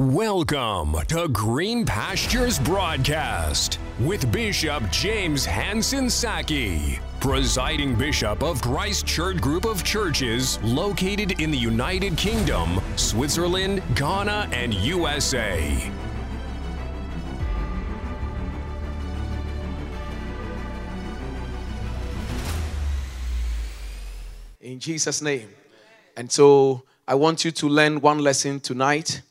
Welcome to Green Pastures Broadcast with Bishop James Hanson Sackey, presiding bishop of Christ Church Group of Churches located in the United Kingdom, Switzerland, Ghana, and USA. In Jesus' name. And so I want you to learn one lesson tonight.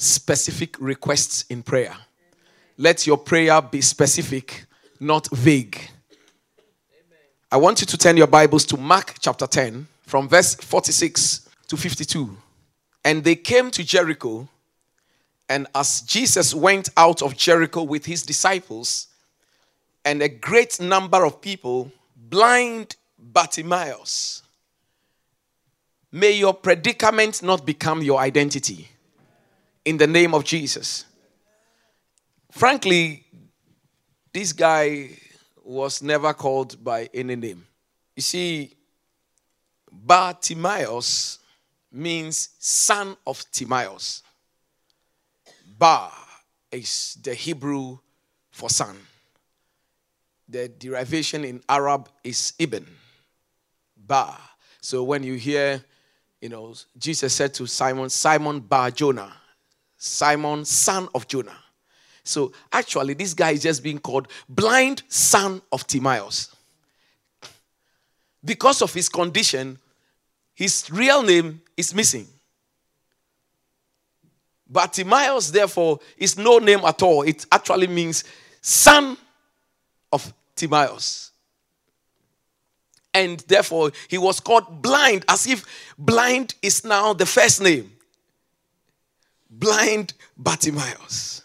Specific requests in prayer. Amen. Let your prayer be specific, not vague. Amen. I want you to turn your Bibles to Mark chapter 10 from verse 46 to 52. And they came to Jericho, and as Jesus went out of Jericho with his disciples, and a great number of people, blind Bartimaeus. May your predicament not become your identity. In the name of Jesus. Frankly, this guy was never called by any name. You see, Bartimaeus means son of Timaeus. Bar is the Hebrew for son. The derivation in Arab is Ibn. Bar. So when you hear, Jesus said to Simon, Simon Bar-Jonah. Simon, son of Jonah. So actually, this guy is just being called blind son of Timaeus. Because of his condition, his real name is missing. But Timaeus, therefore, is no name at all. It actually means son of Timaeus. And therefore, he was called blind, as if blind is now the first name. Blind Bartimaeus.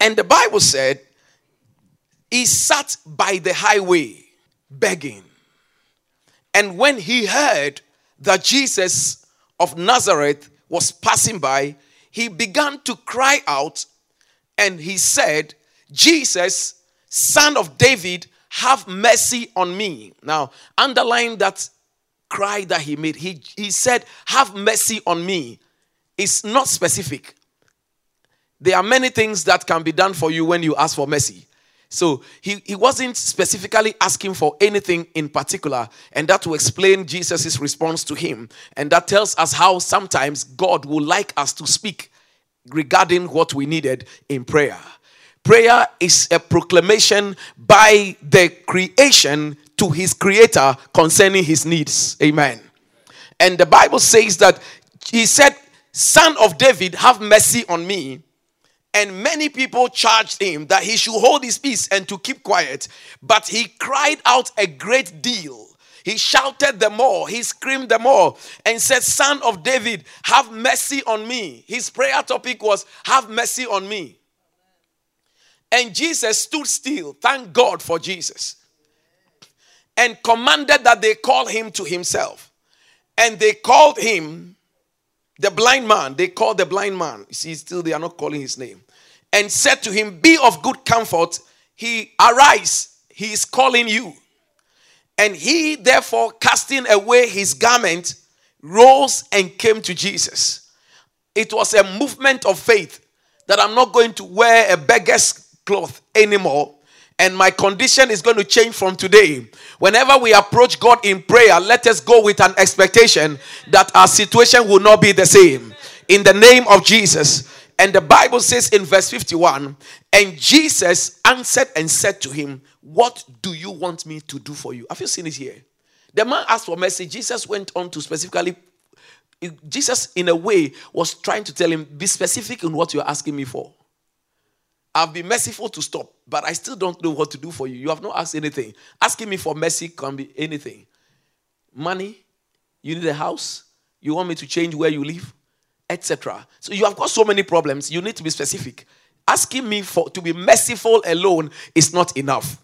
And the Bible said, he sat by the highway begging. And when he heard that Jesus of Nazareth was passing by, he began to cry out and he said, Jesus, son of David, have mercy on me. Now, underline that cry that he made. He said, have mercy on me. It's not specific. There are many things that can be done for you when you ask for mercy. So he wasn't specifically asking for anything in particular. And that will explain Jesus' response to him. And that tells us how sometimes God would like us to speak regarding what we needed in prayer. Prayer is a proclamation by the creation to his creator concerning his needs. Amen. And the Bible says that he said, Son of David, have mercy on me. And many people charged him that he should hold his peace and to keep quiet. But he cried out a great deal. He shouted the more. He screamed the more and said, Son of David, have mercy on me. His prayer topic was, have mercy on me. And Jesus stood still. Thank God for Jesus. And commanded that they call him to himself. And they called him. The blind man, they called the blind man. You see, still they are not calling his name. And said to him, be of good comfort. He arise. He is calling you. And he, therefore, casting away his garment, rose and came to Jesus. It was a movement of faith that I'm not going to wear a beggar's cloth anymore. And my condition is going to change from today. Whenever we approach God in prayer, let us go with an expectation that our situation will not be the same. In the name of Jesus. And the Bible says in verse 51, and Jesus answered and said to him, what do you want me to do for you? Have you seen it here? The man asked for mercy. Jesus went on to specifically, Jesus in a way was trying to tell him, be specific in what you're asking me for. I've been merciful to stop, but I still don't know what to do for you. You have not asked anything. Asking me for mercy can be anything. Money, you need a house, you want me to change where you live, etc. So you have got so many problems, you need to be specific. Asking me to be merciful alone is not enough.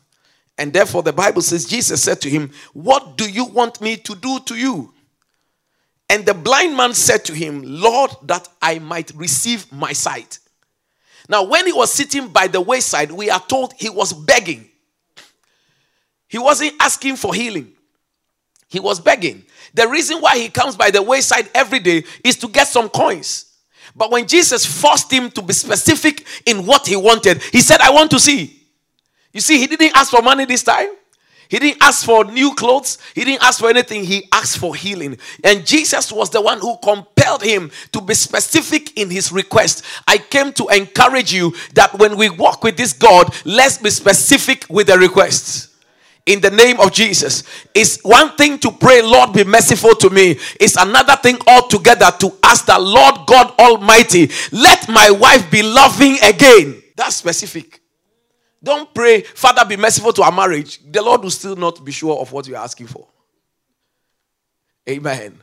And therefore the Bible says, Jesus said to him, what do you want me to do to you? And the blind man said to him, Lord, that I might receive my sight. Now, when he was sitting by the wayside, we are told he was begging. He wasn't asking for healing. He was begging. The reason why he comes by the wayside every day is to get some coins. But when Jesus forced him to be specific in what he wanted, he said, I want to see. You see, he didn't ask for money this time. He didn't ask for new clothes. He didn't ask for anything. He asked for healing. And Jesus was the one who compelled him to be specific in his request. I came to encourage you that when we walk with this God, let's be specific with the requests. In the name of Jesus. It's one thing to pray, Lord, be merciful to me. It's another thing altogether to ask the Lord God Almighty, let my wife be loving again. That's specific. Don't pray, Father, be merciful to our marriage. The Lord will still not be sure of what you're asking for. Amen.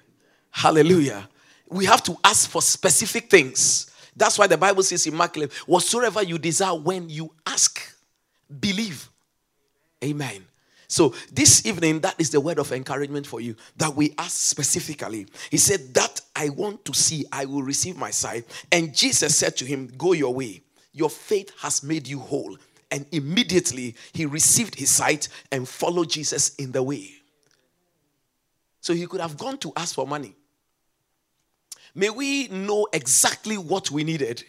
Hallelujah. We have to ask for specific things. That's why the Bible says immaculate, whatsoever you desire when you ask, believe. Amen. So this evening, that is the word of encouragement for you, that we ask specifically. He said, that I want to see, I will receive my sight. And Jesus said to him, go your way. Your faith has made you whole. And immediately, he received his sight and followed Jesus in the way. So he could have gone to ask for money. May we know exactly what we needed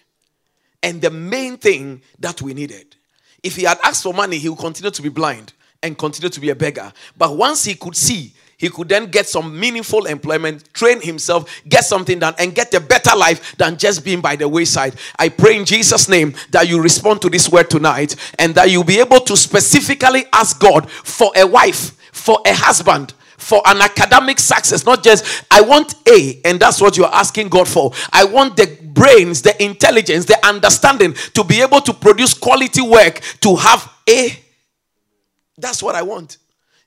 and the main thing that we needed. If he had asked for money, he would continue to be blind and continue to be a beggar. But once he could see, he could then get some meaningful employment, train himself, get something done, and get a better life than just being by the wayside. I pray in Jesus' name that you respond to this word tonight and that you'll be able to specifically ask God for a wife, for a husband, for an academic success. Not just, I want A, and that's what you're asking God for. I want the brains, the intelligence, the understanding to be able to produce quality work, to have A. That's what I want.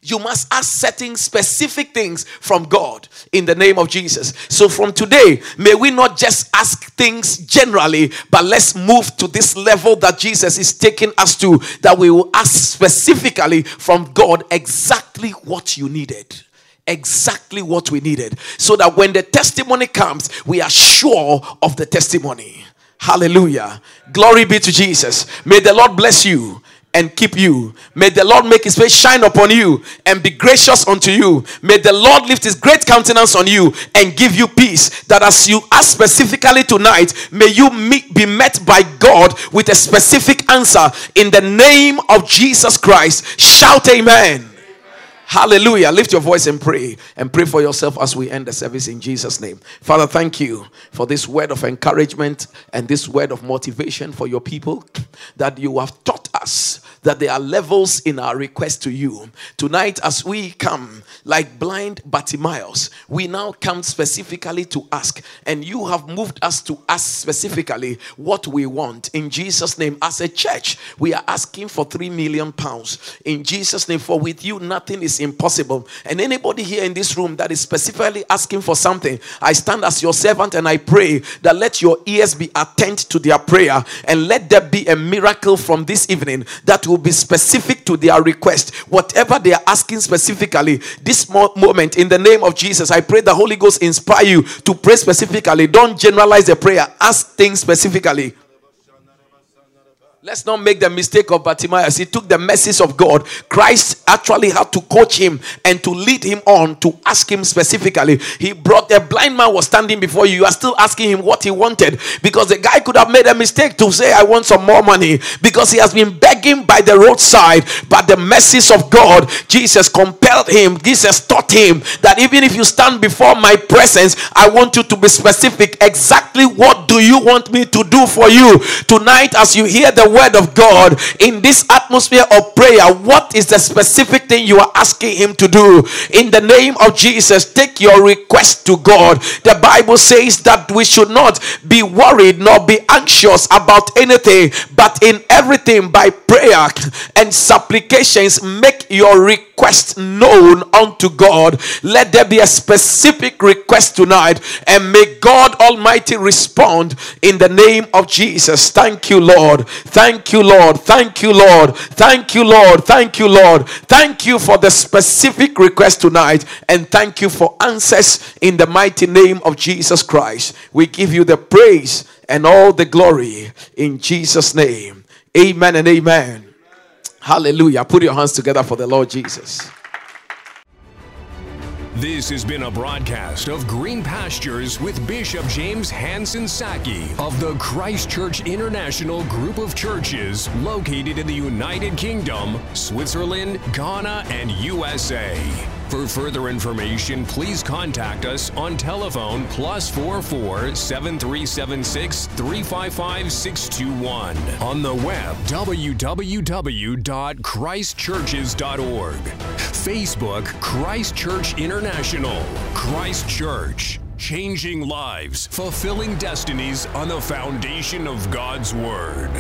You must ask certain specific things from God in the name of Jesus. So from today, may we not just ask things generally, but let's move to this level that Jesus is taking us to, that we will ask specifically from God exactly what you needed. Exactly what we needed. So that when the testimony comes, we are sure of the testimony. Hallelujah. Glory be to Jesus. May the Lord bless you and keep you. May the Lord make his face shine upon you and be gracious unto you. May the Lord lift his great countenance on you and give you peace. That as you ask specifically tonight, may you be met by God with a specific answer in the name of Jesus Christ. Shout amen. Amen. Hallelujah. Lift your voice and pray. And pray for yourself as we end the service in Jesus' name. Father, thank you for this word of encouragement and this word of motivation for your people, that you have taught us that there are levels in our request to you. Tonight, as we come like blind Bartimaeus, we now come specifically to ask. And you have moved us to ask specifically what we want. In Jesus' name, as a church, we are asking for £3 million. In Jesus' name, for with you, nothing is impossible. And anybody here in this room that is specifically asking for something, I stand as your servant and I pray that let your ears be attent to their prayer and let there be a miracle from this evening that will be specific to their request. Whatever they are asking specifically, this moment in the name of Jesus, I pray the Holy Ghost inspire you to pray specifically. Don't generalize the prayer. Ask things specifically. Let's not make the mistake of Bartimaeus. He took the message of God. Christ actually had to coach him and to lead him on to ask him specifically. He brought a blind man was standing before you. You are still asking him what he wanted, because the guy could have made a mistake to say, I want some more money, because he has been begging by the roadside. But the message of God, Jesus compelled him. Jesus taught him that even if you stand before my presence, I want you to be specific. Exactly what do you want me to do for you? Tonight, as you hear the word of God in this atmosphere of prayer, what is the specific thing you are asking him to do? In the name of Jesus, take your request to God. The Bible says that we should not be worried nor be anxious about anything, but in everything by prayer and supplications make your request known unto God. Let there be a specific request tonight, and may God Almighty respond in the name of Jesus. Thank you, Lord. Thank you, Lord. Thank you, Lord. Thank you, Lord. Thank you, Lord. Thank you for the specific request tonight. And thank you for answers in the mighty name of Jesus Christ. We give you the praise and all the glory in Jesus' name. Amen and amen. Amen. Hallelujah. Put your hands together for the Lord Jesus. This has been a broadcast of Green Pastures with Bishop James Hanson Sackey of the Christ Church International Group of Churches located in the United Kingdom, Switzerland, Ghana, and USA. For further information, please contact us on telephone +44 7376 355 621. On the web, www.christchurches.org. Facebook, Christ Church International. Christ Church, changing lives, fulfilling destinies on the foundation of God's Word.